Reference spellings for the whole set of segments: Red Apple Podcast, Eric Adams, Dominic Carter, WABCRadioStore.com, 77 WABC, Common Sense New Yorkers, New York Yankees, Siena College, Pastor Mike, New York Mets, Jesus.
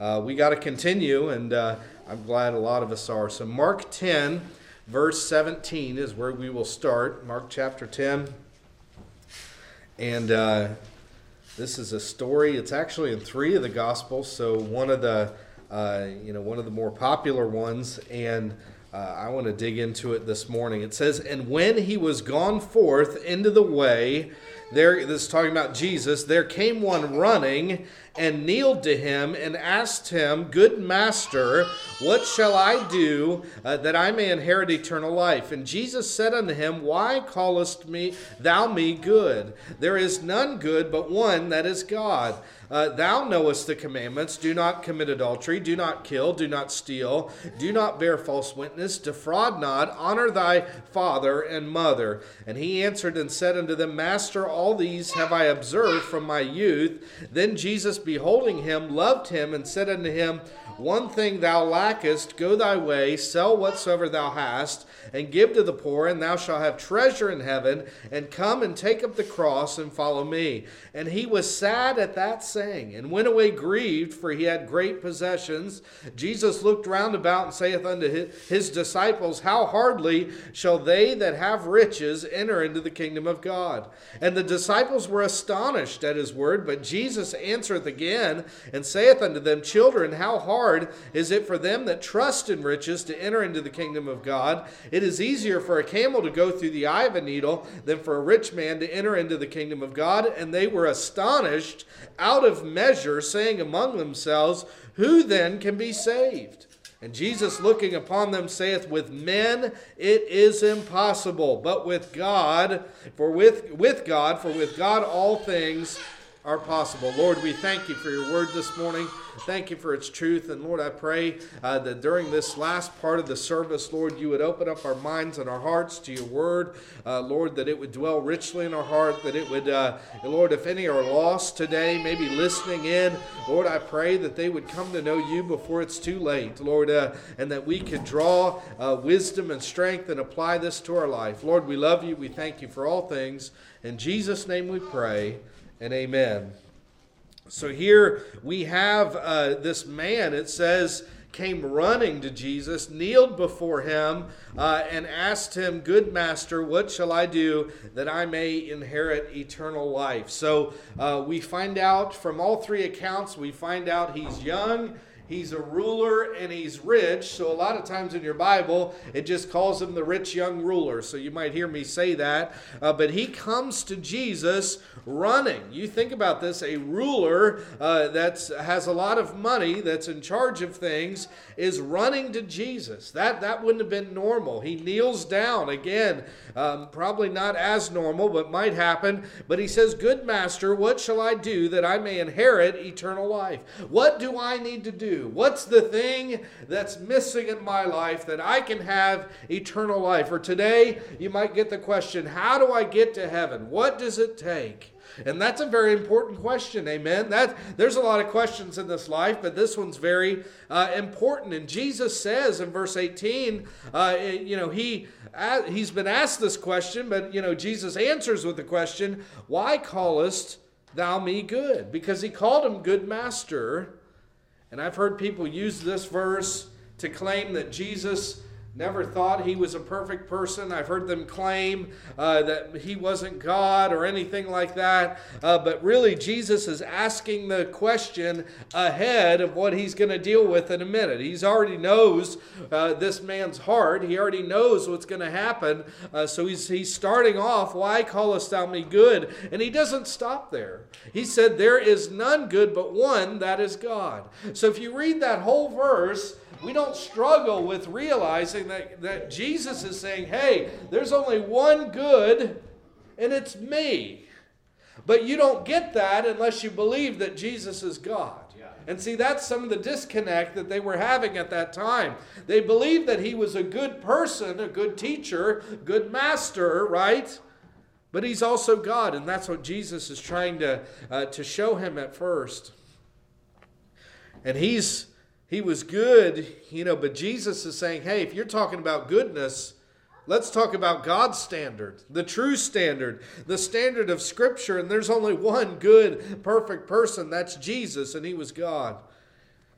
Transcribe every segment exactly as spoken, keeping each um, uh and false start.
Uh, we got to continue, and uh, I'm glad a lot of us are. So Mark ten, verse seventeen is where we will start. Mark chapter ten. And uh, this is a story. It's actually in three of the Gospels, so one of the, uh, you know, one of the more popular ones. And uh, I want to dig into it this morning. It says, "And when he was gone forth into the way," there, this is talking about Jesus, "there came one running and kneeled to him and asked him, 'Good master, what shall I do uh, that I may inherit eternal life?' And Jesus said unto him, 'Why callest me thou me good? There is none good but one, that is God. Uh, thou knowest the commandments: do not commit adultery, do not kill, do not steal, do not bear false witness, defraud not, honor thy father and mother.' And he answered and said unto them, 'Master, all these have I observed from my youth.' Then Jesus, beholding him, loved him, and said unto him, 'One thing thou lackest: go thy way, sell whatsoever thou hast, and give to the poor, and thou shalt have treasure in heaven. And come and take up the cross and follow me.' And he was sad at that saying, and went away grieved, for he had great possessions. Jesus looked round about, and saith unto his disciples, 'How hardly shall they that have riches enter into the kingdom of God.' And the disciples were astonished at his word. But Jesus answereth again, and saith unto them, 'Children, how hard is it for them that trust in riches to enter into the kingdom of God? It is easier for a camel to go through the eye of a needle than for a rich man to enter into the kingdom of God.' And they were astonished out of measure, saying among themselves, 'Who then can be saved?' And Jesus, looking upon them, saith, 'With men it is impossible, but with God, for with, with God, for with God all things are possible.'" Lord, we thank you for your word this morning. Thank you for its truth. And Lord, I pray uh, that during this last part of the service, Lord, you would open up our minds and our hearts to your word. Uh, Lord, that it would dwell richly in our heart, that it would, uh, Lord, if any are lost today, maybe listening in, Lord, I pray that they would come to know you before it's too late, Lord, uh, and that we could draw uh, wisdom and strength and apply this to our life. Lord, we love you. We thank you for all things. In Jesus' name we pray. And amen. So here we have uh, this man, it says, came running to Jesus, kneeled before him, uh, and asked him, "Good master, what shall I do that I may inherit eternal life?" So uh, we find out from all three accounts, we find out he's young, he's a ruler, and he's rich. So a lot of times in your Bible, it just calls him the rich young ruler. So you might hear me say that. Uh, but he comes to Jesus running. You think about this, a ruler uh, that has a lot of money, that's in charge of things, is running to Jesus. That, that wouldn't have been normal. He kneels down. Again, um, probably not as normal, but might happen. But he says, "Good master, what shall I do that I may inherit eternal life? What do I need to do? What's the thing that's missing in my life that I can have eternal life?" Or today, you might get the question, "How do I get to heaven? What does it take?" And that's a very important question, amen? That, there's a lot of questions in this life, but this one's very uh, important. And Jesus says in verse eighteen, uh, you know, he, uh, he's been asked this question, but, you know, Jesus answers with the question, "Why callest thou me good?" Because he called him good master. And I've heard people use this verse to claim that Jesus never thought he was a perfect person. I've heard them claim uh, that he wasn't God or anything like that. Uh, but really, Jesus is asking the question ahead of what he's going to deal with in a minute. He's already knows uh, this man's heart. He already knows what's going to happen. Uh, so he's, he's starting off, "Why callest thou me good?" And he doesn't stop there. He said, "There is none good but one, that is God." So if you read that whole verse, we don't struggle with realizing that, that Jesus is saying, "Hey, there's only one good, and it's me." But you don't get that unless you believe that Jesus is God. Yeah. And see, that's some of the disconnect that they were having at that time. They believed that he was a good person, a good teacher, good master, right? But he's also God, and that's what Jesus is trying to, uh, to show him at first. And he's... He was good, you know, but Jesus is saying, "Hey, if you're talking about goodness, let's talk about God's standard, the true standard, the standard of Scripture. And there's only one good, perfect person. That's Jesus, and he was God."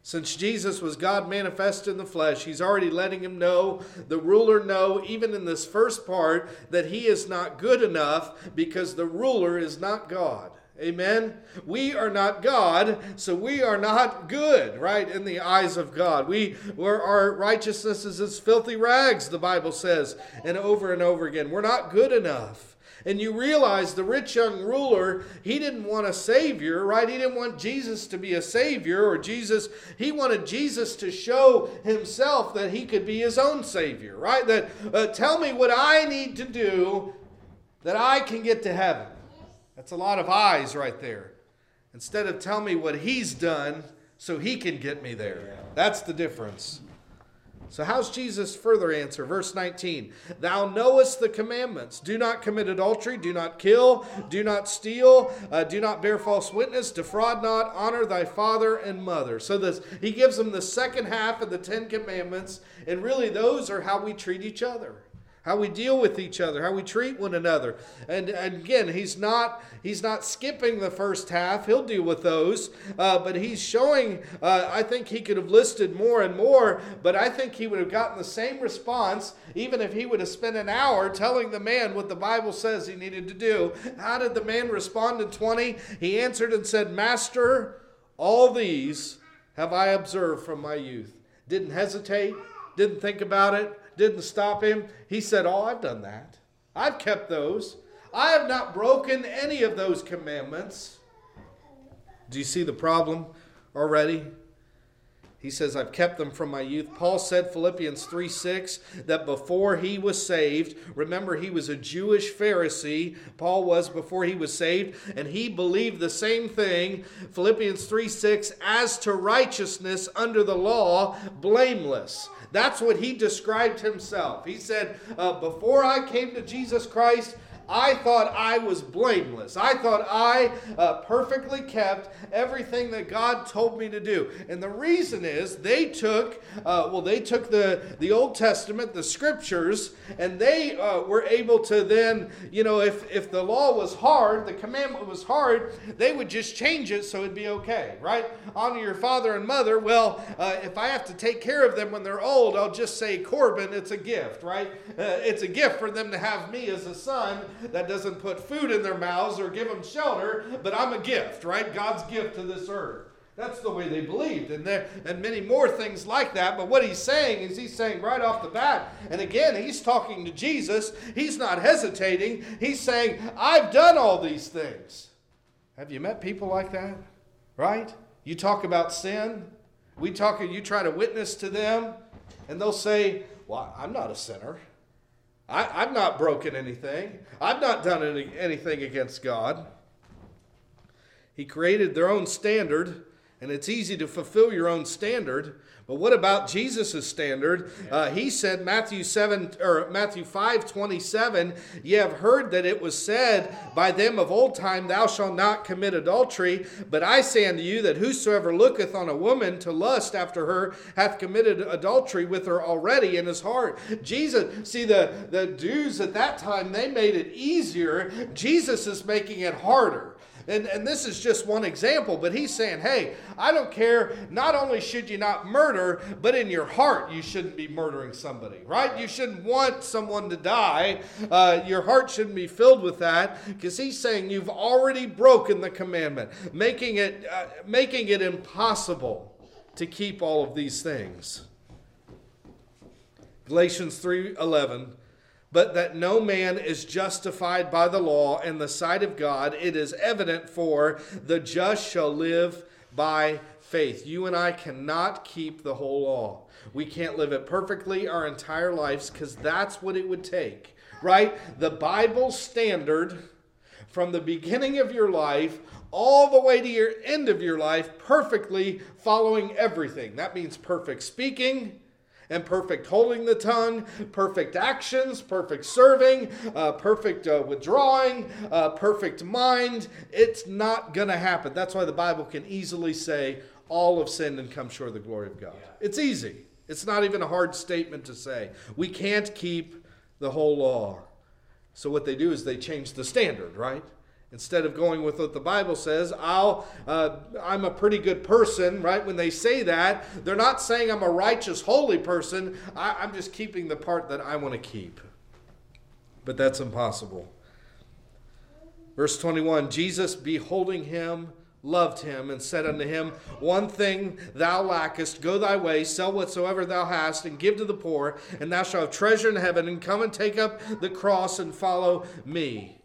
Since Jesus was God manifest in the flesh, he's already letting him know, the ruler know, even in this first part, that he is not good enough because the ruler is not God. Amen? We are not God, so we are not good, right, in the eyes of God. We, we're, our righteousness is as filthy rags, the Bible says, and over and over again. We're not good enough. And you realize the rich young ruler, he didn't want a savior, right? He didn't want Jesus to be a savior or Jesus. He wanted Jesus to show himself that he could be his own savior, right? That uh, tell me what I need to do that I can get to heaven. That's a lot of eyes right there. Instead of tell me what he's done so he can get me there. That's the difference. So how's Jesus' further answer? Verse nineteen, thou knowest the commandments. Do not commit adultery. Do not kill. Do not steal. Uh, do not bear false witness. Defraud not. Honor thy father and mother. So this, he gives them the second half of the Ten Commandments. And really those are how we treat each other, how we deal with each other, how we treat one another. And, and again, he's not he's not skipping the first half. He'll deal with those. Uh, but he's showing, uh, I think he could have listed more and more, but I think he would have gotten the same response even if he would have spent an hour telling the man what the Bible says he needed to do. How did the man respond in twenty? He answered and said, Master, all these have I observed from my youth. Didn't hesitate, didn't think about it. Didn't stop him. He said, oh, I've done that. I've kept those. I have not broken any of those commandments. Do you see the problem already? He says, I've kept them from my youth. Paul said, Philippians three six, that before he was saved, remember he was a Jewish Pharisee, Paul was before he was saved, and he believed the same thing, Philippians three six, as to righteousness under the law, blameless. That's what he described himself. He said, uh, before I came to Jesus Christ, I thought I was blameless. I thought I uh, perfectly kept everything that God told me to do. And the reason is they took, uh, well, they took the, the Old Testament, the scriptures, and they uh, were able to then, you know, if, if the law was hard, the commandment was hard, they would just change it so it'd be okay, right? Honor your father and mother. Well, uh, if I have to take care of them when they're old, I'll just say, Corbin, it's a gift, right? Uh, it's a gift for them to have me as a son. That doesn't put food in their mouths or give them shelter, but I'm a gift, right? God's gift to this earth. That's the way they believed, and there and many more things like that. But what he's saying is he's saying right off the bat, and again, he's talking to Jesus. He's not hesitating. He's saying, I've done all these things. Have you met people like that, right? You talk about sin. We talk, you try to witness to them, and they'll say, well, I'm not a sinner. I, I've not broken anything. I've not done any, anything against God. He created their own standard, and it's easy to fulfill your own standard. But what about Jesus' standard? Uh, he said, Matthew seven or Matthew five twenty seven. Ye have heard that it was said by them of old time, thou shalt not commit adultery. But I say unto you that whosoever looketh on a woman to lust after her hath committed adultery with her already in his heart. Jesus, see the the Jews at that time, they made it easier. Jesus is making it harder. And, and this is just one example, but he's saying, hey, I don't care. Not only should you not murder, but in your heart you shouldn't be murdering somebody, right? You shouldn't want someone to die. Uh, your heart shouldn't be filled with that, because he's saying you've already broken the commandment, making it, uh, making it impossible to keep all of these things. Galatians three eleven. But that no man is justified by the law in the sight of God, it is evident, for the just shall live by faith. You and I cannot keep the whole law. We can't live it perfectly our entire lives, because that's what it would take, right? The Bible standard from the beginning of your life all the way to your end of your life, perfectly following everything. That means perfect speaking, and perfect holding the tongue, perfect actions, perfect serving, uh, perfect uh, withdrawing, uh, perfect mind. It's not going to happen. That's why the Bible can easily say all have sinned and come short of the glory of God. Yeah. It's easy. It's not even a hard statement to say. We can't keep the whole law. So what they do is they change the standard, right? Instead of going with what the Bible says, I'll, uh, I'm a pretty good person, right? When they say that, they're not saying I'm a righteous, holy person. I, I'm just keeping the part that I want to keep. But that's impossible. Verse twenty-one, Jesus, beholding him, loved him, and said unto him, one thing thou lackest, go thy way, sell whatsoever thou hast, and give to the poor, and thou shalt have treasure in heaven, and come and take up the cross and follow me.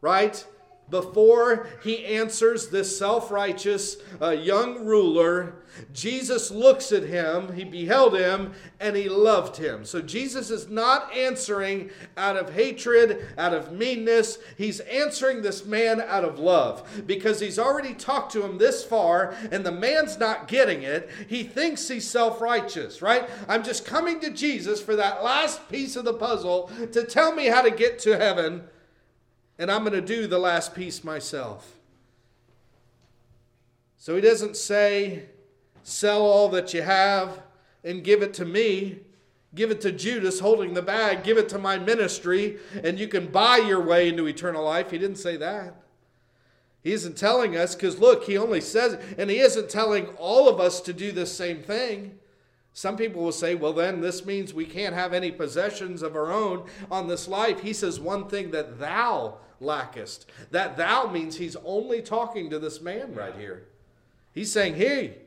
Right? Before he answers this self-righteous uh, young ruler, Jesus looks at him, he beheld him, and he loved him. So Jesus is not answering out of hatred, out of meanness. He's answering this man out of love because he's already talked to him this far, and the man's not getting it. He thinks he's self-righteous, right? I'm just coming to Jesus for that last piece of the puzzle to tell me how to get to heaven. And I'm going to do the last piece myself. So he doesn't say, sell all that you have and give it to me. Give it to Judas holding the bag. Give it to my ministry and you can buy your way into eternal life. He didn't say that. He isn't telling us because look, he only says, and he isn't telling all of us to do this same thing. Some people will say, well, then this means we can't have any possessions of our own on this life. He says one thing that thou lackest. That thou means he's only talking to this man right here. He's saying, hey,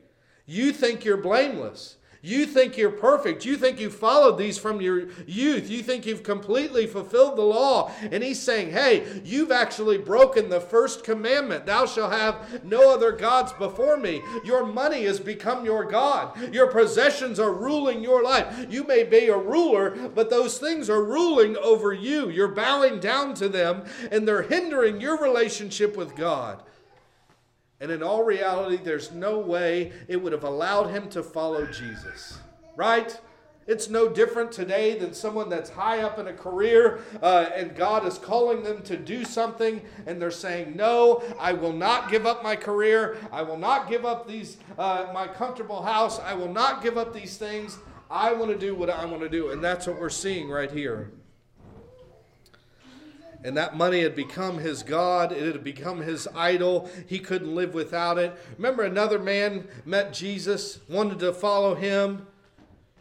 you think you're blameless. You think you're perfect. You think you followed these from your youth. You think you've completely fulfilled the law. And he's saying, hey, you've actually broken the first commandment. Thou shalt have no other gods before me. Your money has become your God. Your possessions are ruling your life. You may be a ruler, but those things are ruling over you. You're bowing down to them, and they're hindering your relationship with God. And in all reality, there's no way it would have allowed him to follow Jesus, right? It's no different today than someone that's high up in a career uh, and God is calling them to do something and they're saying, no, I will not give up my career. I will not give up these uh, my comfortable house. I will not give up these things. I want to do what I want to do. And that's what we're seeing right here. And that money had become his God. It had become his idol. He couldn't live without it. Remember, another man met Jesus, wanted to follow him,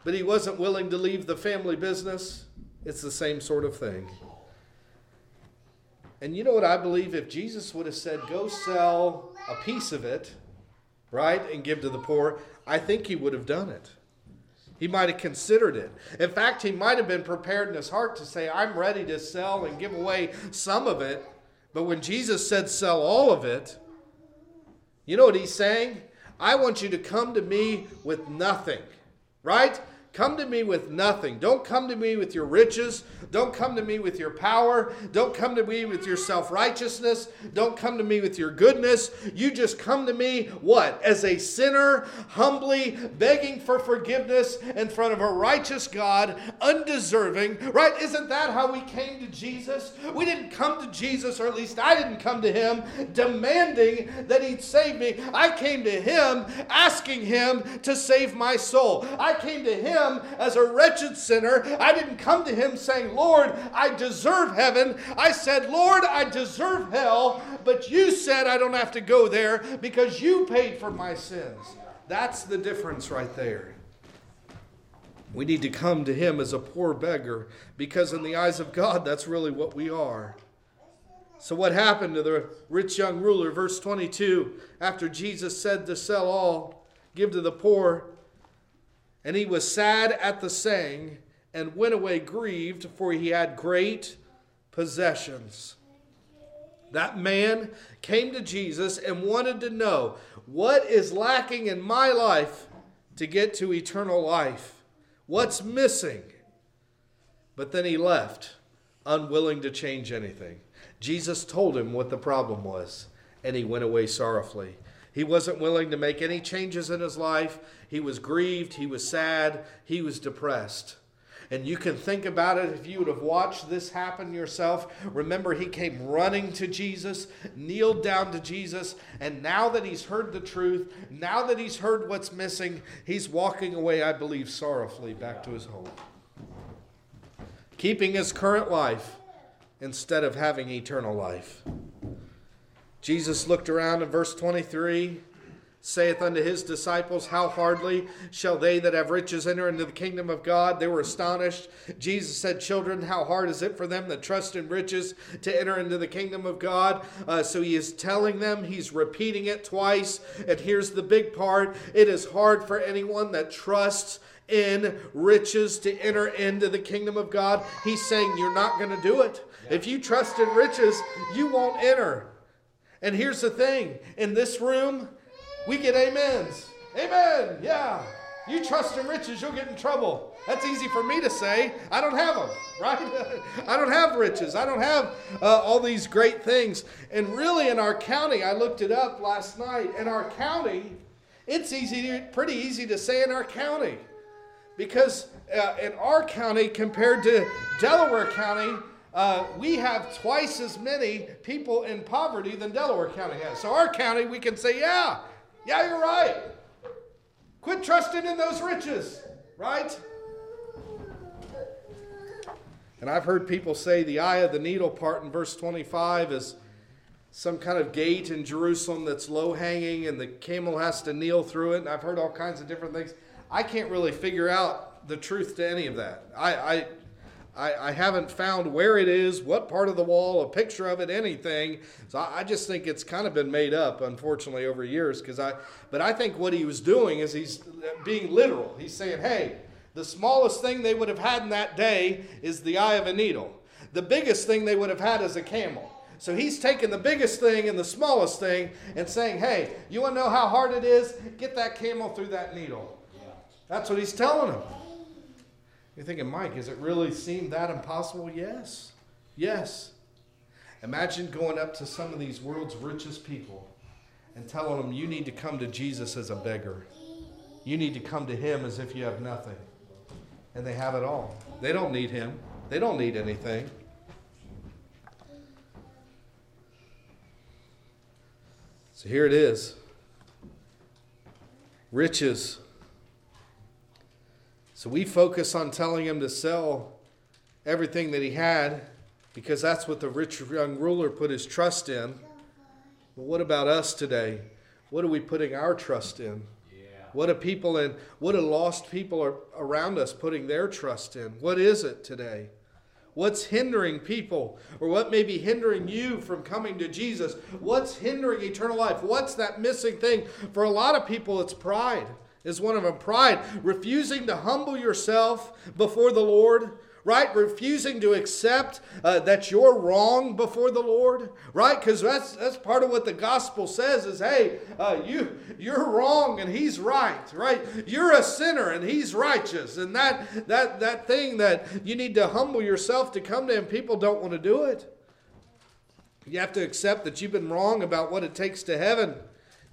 but he wasn't willing to leave the family business. It's the same sort of thing. And you know what I believe? If Jesus would have said, go sell a piece of it, right, and give to the poor, I think he would have done it. He might have considered it. In fact, he might have been prepared in his heart to say, I'm ready to sell and give away some of it. But when Jesus said, sell all of it, you know what he's saying? I want you to come to me with nothing, right? Come to me with nothing. Don't come to me with your riches. Don't come to me with your power. Don't come to me with your self-righteousness. Don't come to me with your goodness. You just come to me, what? As a sinner, humbly begging for forgiveness in front of a righteous God, undeserving, right? Isn't that how we came to Jesus? We didn't come to Jesus, or at least I didn't come to him, demanding that he'd save me. I came to him, asking him to save my soul. I came to him as a wretched sinner. I didn't come to him saying, Lord, I deserve heaven. I said, Lord, I deserve hell, but you said I don't have to go there because you paid for my sins. That's the difference right there. We need to come to him as a poor beggar because in the eyes of God, that's really what we are. So what happened to the rich young ruler? Verse twenty-two, after Jesus said to sell all, give to the poor, and he was sad at the saying and went away grieved, for he had great possessions. That man came to Jesus and wanted to know, what is lacking in my life to get to eternal life? What's missing? But then he left, unwilling to change anything. Jesus told him what the problem was, and he went away sorrowfully. He wasn't willing to make any changes in his life. He was grieved. He was sad. He was depressed. And you can think about it if you would have watched this happen yourself. Remember, he came running to Jesus, kneeled down to Jesus, and now that he's heard the truth, now that he's heard what's missing, he's walking away, I believe, sorrowfully back to his home. Keeping his current life instead of having eternal life. Jesus looked around in verse twenty-three, saith unto his disciples, how hardly shall they that have riches enter into the kingdom of God? They were astonished. Jesus said, children, how hard is it for them that trust in riches to enter into the kingdom of God? Uh, so he is telling them, he's repeating it twice. And here's the big part. It is hard for anyone that trusts in riches to enter into the kingdom of God. He's saying you're not going to do it. Yeah. If you trust in riches, you won't enter. And here's the thing. In this room, we get amens. Amen. Yeah. You trust in riches, you'll get in trouble. That's easy for me to say. I don't have them, right? I don't have riches. I don't have uh, all these great things. And really in our county, I looked it up last night. In our county, it's easy, to, pretty easy to say in our county. Because uh, in our county, compared to Delaware County, Uh, we have twice as many people in poverty than Delaware County has. So our county, we can say, yeah, yeah, you're right. Quit trusting in those riches, right? And I've heard people say the eye of the needle part in verse twenty-five is some kind of gate in Jerusalem that's low-hanging and the camel has to kneel through it. And I've heard all kinds of different things. I can't really figure out the truth to any of that. I... I I, I haven't found where it is, what part of the wall, a picture of it, anything. So I, I just think it's kind of been made up, unfortunately, over years. Because I, but I think what he was doing is he's being literal. He's saying, hey, the smallest thing they would have had in that day is the eye of a needle. The biggest thing they would have had is a camel. So he's taking the biggest thing and the smallest thing and saying, hey, you want to know how hard it is? Get that camel through that needle. Yeah. That's what he's telling them. You're thinking, Mike, has it really seemed that impossible? Yes. Yes. Imagine going up to some of these world's richest people and telling them you need to come to Jesus as a beggar. You need to come to him as if you have nothing. And they have it all. They don't need him. They don't need anything. So here it is. Riches. So we focus on telling him to sell everything that he had because that's what the rich young ruler put his trust in. But what about us today? What are we putting our trust in? Yeah. What are people in? What are lost people are around us putting their trust in? What is it today? What's hindering people, or what may be hindering you from coming to Jesus? What's hindering eternal life? What's that missing thing? For a lot of people, it's pride. Is one of them. Pride. Refusing to humble yourself before the Lord. Right? Refusing to accept uh, that you're wrong before the Lord. Right? Because that's that's part of what the gospel says is, hey, uh, you, you're wrong and he's right. Right? You're a sinner and he's righteous. And that, that, that thing that you need to humble yourself to come to him, people don't want to do it. You have to accept that you've been wrong about what it takes to heaven.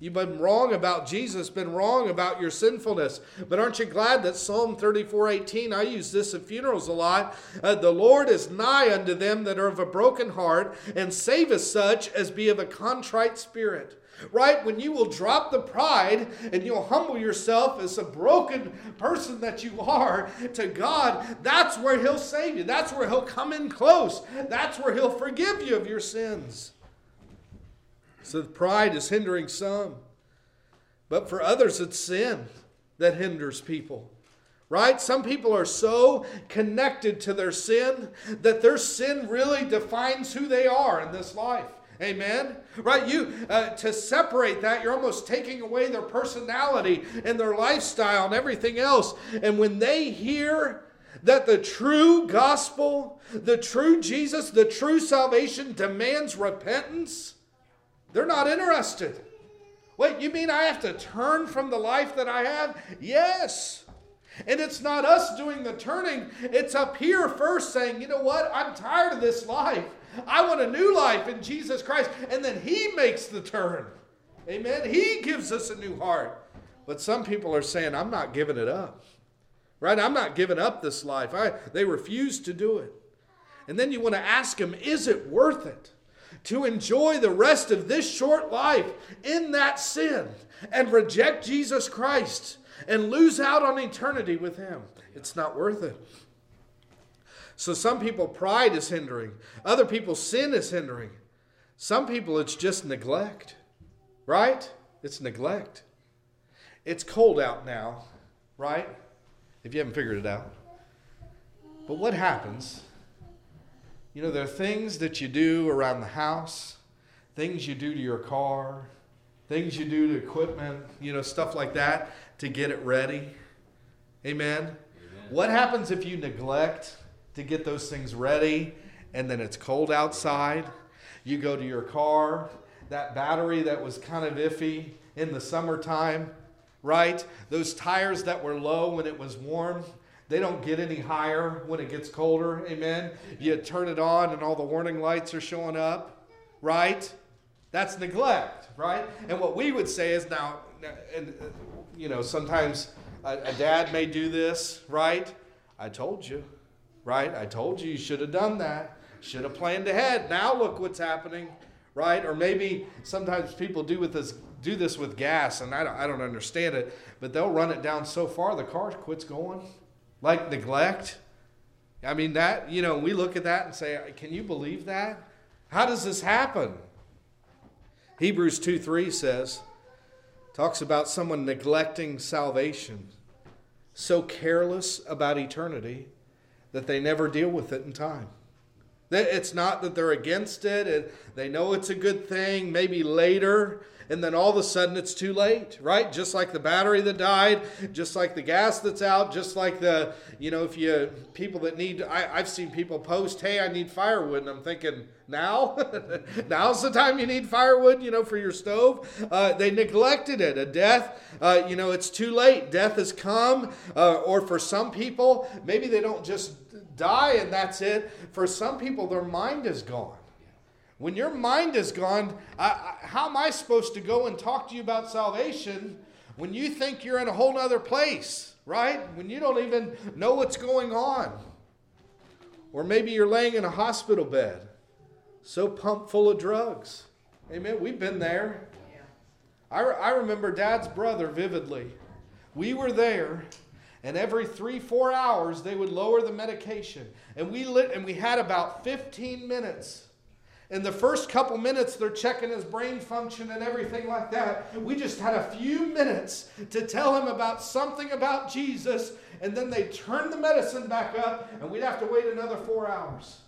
You've been wrong about Jesus, been wrong about your sinfulness. But aren't you glad that Psalm thirty-four eighteen, I use this at funerals a lot, uh, the Lord is nigh unto them that are of a broken heart, and saveth such as be of a contrite spirit. Right? When you will drop the pride and you'll humble yourself as a broken person that you are to God, that's where he'll save you. That's where he'll come in close. That's where he'll forgive you of your sins. So pride is hindering some. But for others, it's sin that hinders people. Right? Some people are so connected to their sin that their sin really defines who they are in this life. Amen? Right? You uh, to separate that, you're almost taking away their personality and their lifestyle and everything else. And when they hear that the true gospel, the true Jesus, the true salvation demands repentance, they're not interested. Wait, you mean I have to turn from the life that I have? Yes. And it's not us doing the turning. It's up here first saying, you know what? I'm tired of this life. I want a new life in Jesus Christ. And then he makes the turn. Amen. He gives us a new heart. But some people are saying, I'm not giving it up. Right? I'm not giving up this life. I, they refuse to do it. And then you want to ask them, is it worth it? To enjoy the rest of this short life in that sin and reject Jesus Christ and lose out on eternity with him. It's not worth it. So some people, pride is hindering. Other people, sin is hindering. Some people, it's just neglect, right? It's neglect. It's cold out now, right? If you haven't figured it out. But what happens? You know, there are things that you do around the house, things you do to your car, things you do to equipment, you know, stuff like that to get it ready. Amen? Amen. What happens if you neglect to get those things ready and then it's cold outside? You go to your car, that battery that was kind of iffy in the summertime, right? Those tires that were low when it was warm, they don't get any higher when it gets colder, amen? You turn it on and all the warning lights are showing up, right? That's neglect, right? And what we would say is now, and you know, sometimes a, a dad may do this, right? I told you, right? I told you you should have done that. Should have planned ahead. Now look what's happening, right? Or maybe sometimes people do with this do this with gas, and I don't, I don't understand it, but they'll run it down so far the car quits going. Like neglect. I mean, that, you know, we look at that and say, can you believe that? How does this happen? Hebrews two three says, talks about someone neglecting salvation, so careless about eternity that they never deal with it in time. It's not that they're against it, and they know it's a good thing, maybe later, and then all of a sudden it's too late, right? Just like the battery that died, just like the gas that's out, just like the, you know, if you, people that need, I, I've seen people post, hey, I need firewood, and I'm thinking, now? Now's the time you need firewood, you know, for your stove? Uh, they neglected it. A death, uh, you know, it's too late. Death has come, uh, or for some people, maybe they don't just die and that's it. For some people, their mind is gone. When your mind is gone, I, I, how am I supposed to go and talk to you about salvation when you think you're in a whole other place, right? When you don't even know what's going on. Or maybe you're laying in a hospital bed, so pumped full of drugs. Amen. We've been there. Yeah. I, I remember Dad's brother vividly. We were there. And every three, four hours, they would lower the medication. And we lit, and we had about fifteen minutes. In the first couple minutes, they're checking his brain function and everything like that. We just had a few minutes to tell him about something about Jesus. And then they turned the medicine back up, and we'd have to wait another four hours.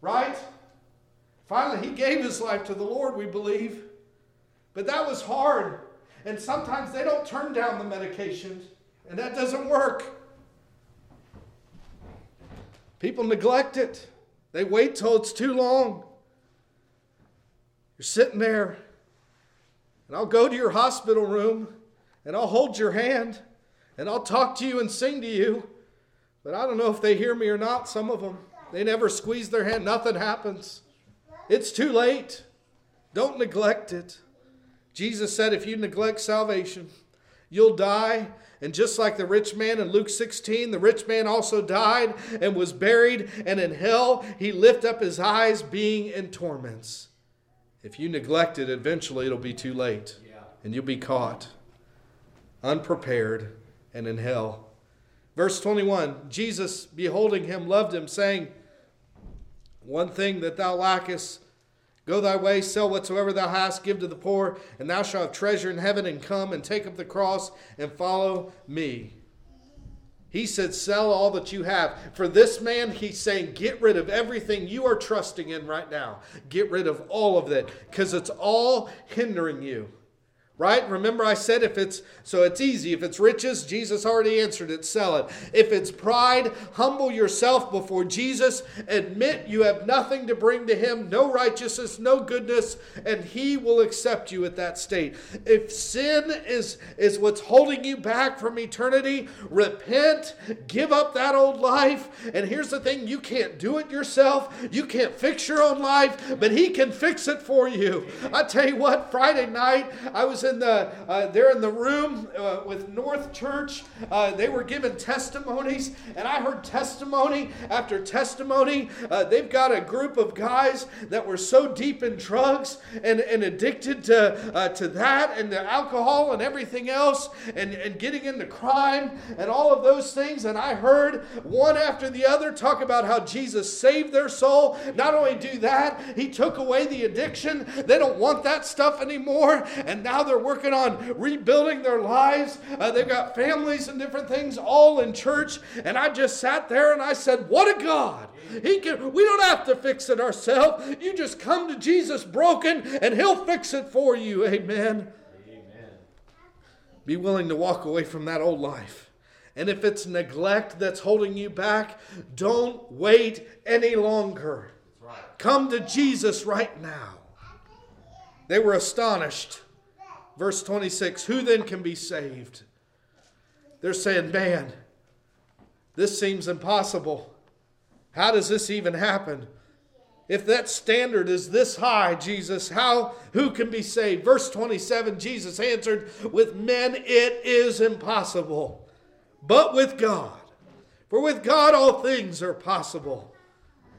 Right? Finally, he gave his life to the Lord, we believe. But that was hard. And sometimes they don't turn down the medications. And that doesn't work. People neglect it. They wait till it's too long. You're sitting there, and I'll go to your hospital room, and I'll hold your hand, and I'll talk to you and sing to you. But I don't know if they hear me or not, some of them. They never squeeze their hand. Nothing happens. It's too late. Don't neglect it. Jesus said, if you neglect salvation, you'll die. And just like the rich man in Luke sixteen, the rich man also died and was buried, and in hell he lifted up his eyes, being in torments. If you neglect it, eventually it'll be too late, and you'll be caught, unprepared, and in hell. Verse twenty-one, Jesus, beholding him, loved him, saying, one thing that thou lackest, go thy way, sell whatsoever thou hast, give to the poor, and thou shalt have treasure in heaven, and come and take up the cross and follow me. He said, sell all that you have. For this man, he's saying, get rid of everything you are trusting in right now. Get rid of all of that, because it's all hindering you. Right? Remember I said if it's, so it's easy. If it's riches, Jesus already answered it, sell it. If it's pride, humble yourself before Jesus. Admit you have nothing to bring to him, no righteousness, no goodness, and he will accept you at that state. If sin is, is what's holding you back from eternity, repent, give up that old life. And here's the thing, you can't do it yourself. You can't fix your own life, but he can fix it for you. I tell you what, Friday night, I was in in the uh, there in the room uh, with North Church. Uh, they were given testimonies, and I heard testimony after testimony. Uh, they've got a group of guys that were so deep in drugs and, and addicted to uh, to that and the alcohol and everything else, and, and getting into crime and all of those things. And I heard one after the other talk about how Jesus saved their soul. Not only do that, he took away the addiction. They don't want that stuff anymore. And now they're working on rebuilding their lives. Uh, they've got families and different things all in church. And I just sat there and I said, what a God. He can, we don't have to fix it ourselves. You just come to Jesus broken and he'll fix it for you. Amen. Amen. Be willing to walk away from that old life. And if it's neglect that's holding you back, don't wait any longer. Come to Jesus right now. They were astonished. Verse twenty-six, who then can be saved? They're saying, man, this seems impossible. How does this even happen? If that standard is this high, Jesus, how, who can be saved? Verse twenty-seven, Jesus answered, with men it is impossible, but with God. For with God all things are possible.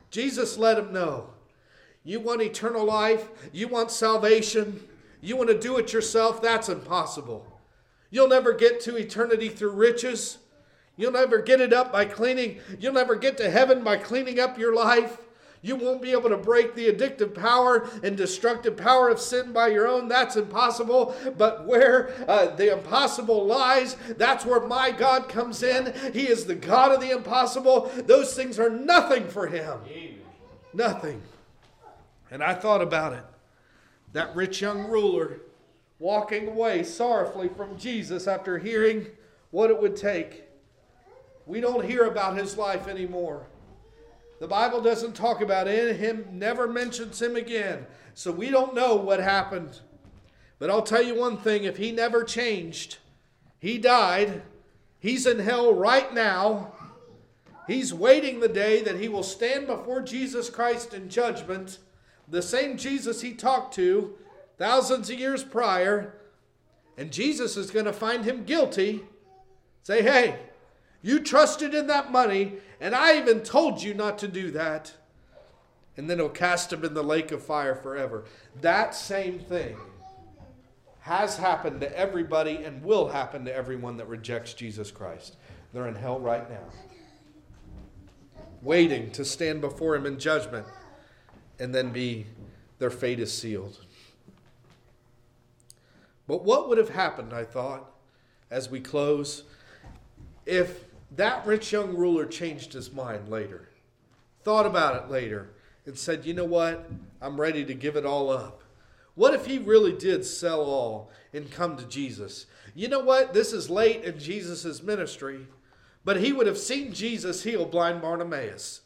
Jesus let him know. You want eternal life. You want salvation. You want to do it yourself. That's impossible. You'll never get to eternity through riches. You'll never get it up by cleaning. You'll never get to heaven by cleaning up your life. You won't be able to break the addictive power and destructive power of sin by your own. That's impossible. But where uh, the impossible lies, that's where my God comes in. He is the God of the impossible. Those things are nothing for him. Nothing. And I thought about it. That rich young ruler walking away sorrowfully from Jesus after hearing what it would take. We don't hear about his life anymore. The Bible doesn't talk about it. Him never mentions him again. So we don't know what happened. But I'll tell you one thing. If he never changed, he died. He's in hell right now. He's waiting the day that he will stand before Jesus Christ in judgment. The same Jesus he talked to thousands of years prior. And Jesus is going to find him guilty. Say, hey, you trusted in that money, and I even told you not to do that. And then he'll cast him in the lake of fire forever. That same thing has happened to everybody and will happen to everyone that rejects Jesus Christ. They're in hell right now, waiting to stand before him in judgment, and then be, their fate is sealed. But what would have happened, I thought, as we close, if that rich young ruler changed his mind later, thought about it later, and said, you know what, I'm ready to give it all up. What if he really did sell all and come to Jesus? You know what, this is late in Jesus' ministry, but he would have seen Jesus heal blind Bartimaeus.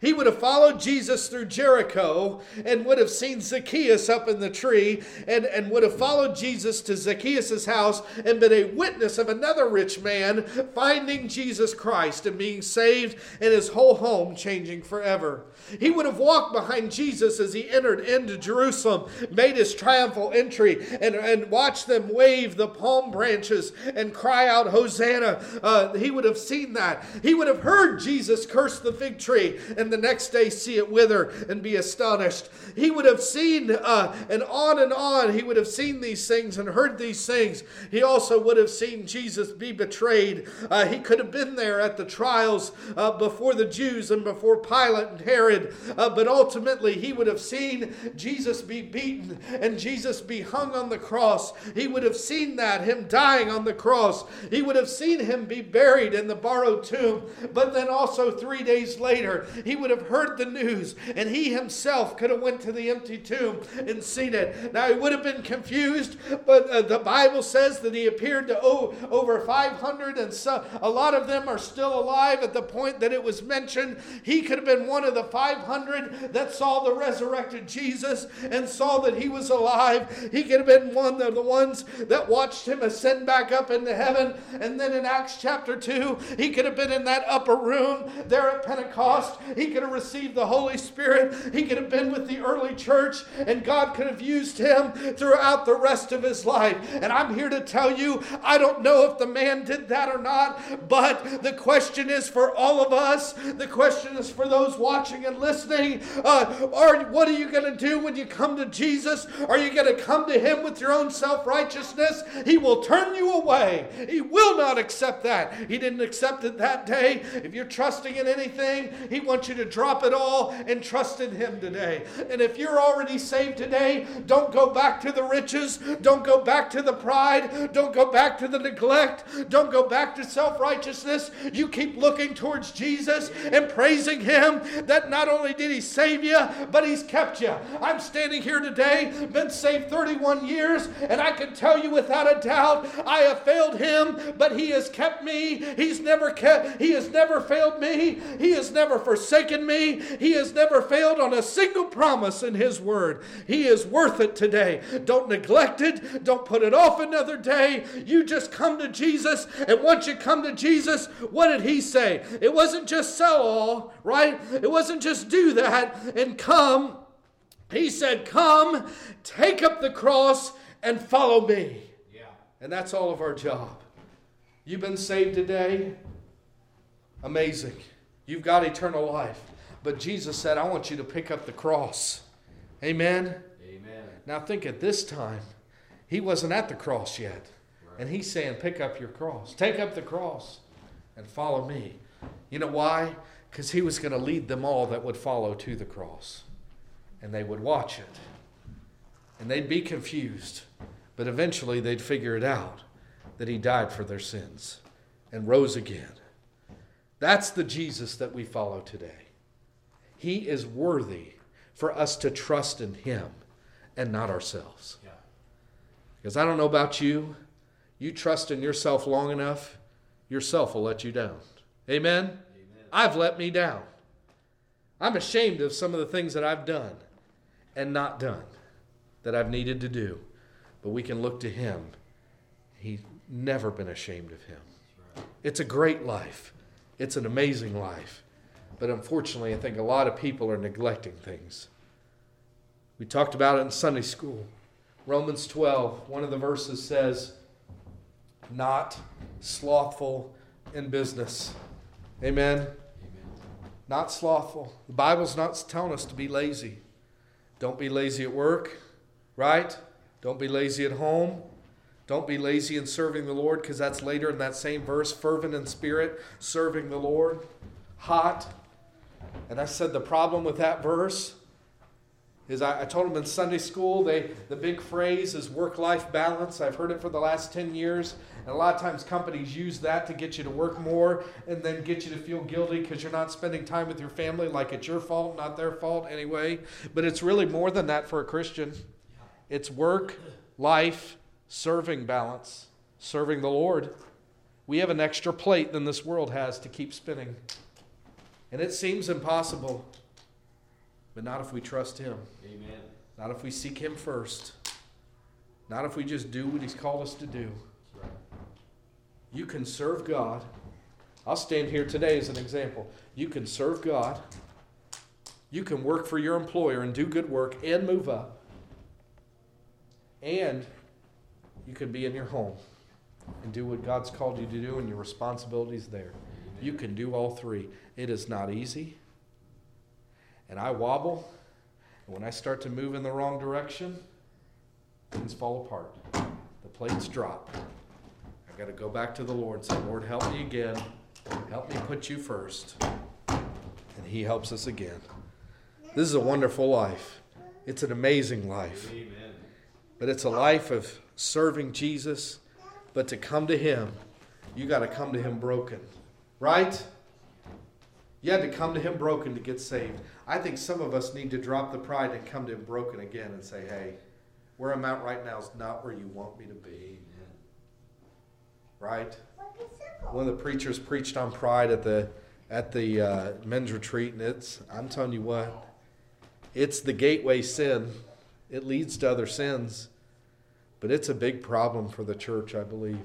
He would have followed Jesus through Jericho and would have seen Zacchaeus up in the tree and, and would have followed Jesus to Zacchaeus' house and been a witness of another rich man finding Jesus Christ and being saved and his whole home changing forever. He would have walked behind Jesus as he entered into Jerusalem, made his triumphal entry, and, and watched them wave the palm branches and cry out, Hosanna. Uh, he would have seen that. He would have heard Jesus curse the fig tree and the next day see it wither and be astonished. He would have seen, uh, and on and on, he would have seen these things and heard these things. He also would have seen Jesus be betrayed. Uh, he could have been there at the trials uh, before the Jews and before Pilate and Herod, uh, but ultimately he would have seen Jesus be beaten and Jesus be hung on the cross. He would have seen that, him dying on the cross. He would have seen him be buried in the borrowed tomb, but then also three days later, he would have heard the news, and he himself could have went to the empty tomb and seen it. Now, he would have been confused, but uh, the Bible says that he appeared to o- over five hundred, and so a lot of them are still alive at the point that it was mentioned. He could have been one of the five hundred that saw the resurrected Jesus and saw that he was alive. He could have been one of the ones that watched him ascend back up into heaven, and then in Acts chapter two, he could have been in that upper room there at Pentecost. He He could have received the Holy Spirit. He could have been with the early church, and God could have used him throughout the rest of his life. And I'm here to tell you, I don't know if the man did that or not, but the question is for all of us. The question is for those watching and listening. Uh, are, what are you going to do when you come to Jesus? Are you going to come to him with your own self-righteousness? He will turn you away. He will not accept that. He didn't accept it that day. If you're trusting in anything, he wants you to drop it all and trust in him today. And if you're already saved today, don't go back to the riches. Don't go back to the pride. Don't go back to the neglect. Don't go back to self-righteousness. You keep looking towards Jesus and praising him that not only did he save you, but he's kept you. I'm standing here today, been saved thirty-one years, and I can tell you without a doubt, I have failed him, but he has kept me. He's never kept, he has never failed me. He has never forsaken me. He has never failed on a single promise in his word. He is worth it today. Don't neglect it. Don't put it off another day. You just come to Jesus, and once you come to Jesus, what did he say? It wasn't just sell all, right? It wasn't just do that and come. He said, come, take up the cross, and follow me. Yeah. And that's all of our job. You've been saved today. Amazing. You've got eternal life. But Jesus said, I want you to pick up the cross. Amen? Amen. Now think at this time, he wasn't at the cross yet. Right. And he's saying, pick up your cross. Take up the cross and follow me. You know why? Because he was going to lead them all that would follow to the cross. And they would watch it. And they'd be confused. But eventually they'd figure it out, that he died for their sins and rose again. That's the Jesus that we follow today. He is worthy for us to trust in him and not ourselves. Yeah. Because I don't know about you. You trust in yourself long enough, yourself will let you down. Amen? Amen. I've let me down. I'm ashamed of some of the things that I've done and not done, that I've needed to do. But we can look to him. He's never been ashamed of him. Right. It's a great life. It's an amazing life. But unfortunately, I think a lot of people are neglecting things. We talked about it in Sunday school. Romans twelve, one of the verses says, not slothful in business. Amen? Amen. Not slothful. The Bible's not telling us to be lazy. Don't be lazy at work, right? Don't be lazy at home. Don't be lazy in serving the Lord, because that's later in that same verse, fervent in spirit, serving the Lord, hot. And I said the problem with that verse is I, I told them in Sunday school, they the big phrase is work-life balance. I've heard it for the last ten years. And a lot of times companies use that to get you to work more and then get you to feel guilty because you're not spending time with your family, like it's your fault, not their fault anyway. But it's really more than that for a Christian. It's work-life serving balance, serving the Lord. We have an extra plate than this world has to keep spinning. And it seems impossible, but not if we trust him. Amen. Not if we seek him first. Not if we just do what he's called us to do. Right. You can serve God. I'll stand here today as an example. You can serve God. You can work for your employer and do good work and move up. And you could be in your home and do what God's called you to do, and your responsibility's there. Amen. You can do all three. It is not easy. And I wobble. And when I start to move in the wrong direction, things fall apart. The plates drop. I've got to go back to the Lord and say, Lord, help me again. Help me put you first. And he helps us again. This is a wonderful life. It's an amazing life. Amen. But it's a life of serving Jesus. But to come to him, you got to come to him broken, right? You had to come to him broken to get saved. I think some of us need to drop the pride and come to him broken again and say, hey, where I'm at right now is not where you want me to be. Right? One of the preachers preached on pride at the at the uh, men's retreat, and it's, I'm telling you what, it's the gateway sin. It leads to other sins. But it's a big problem for the church, I believe.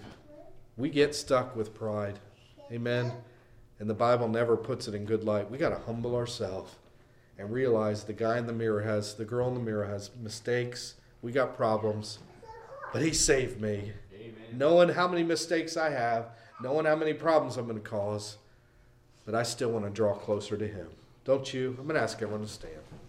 We get stuck with pride. Amen. and the Bible never puts it in good light. We got to humble ourselves and realize the guy in the mirror has, the girl in the mirror has mistakes. We got problems, but he saved me. Amen. Knowing how many mistakes I have, knowing how many problems I'm going to cause, but I still want to draw closer to him. Don't you? I'm going to ask everyone to stand.